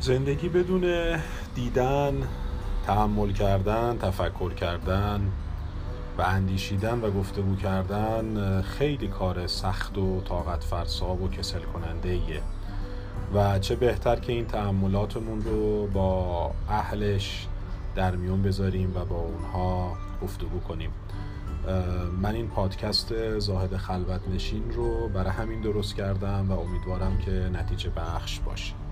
زندگی بدون دیدن، تحمل کردن، تفکر کردن و اندیشیدن و گفتگو کردن خیلی کار سخت و طاقت فرسا و کسل کننده ایه و چه بهتر که این تأملاتمون رو با اهلش در میون بذاریم و با اونها گفتگو کنیم. من این پادکست زاهد خلوت نشین رو برای همین درست کردم و امیدوارم که نتیجه بخش باشه.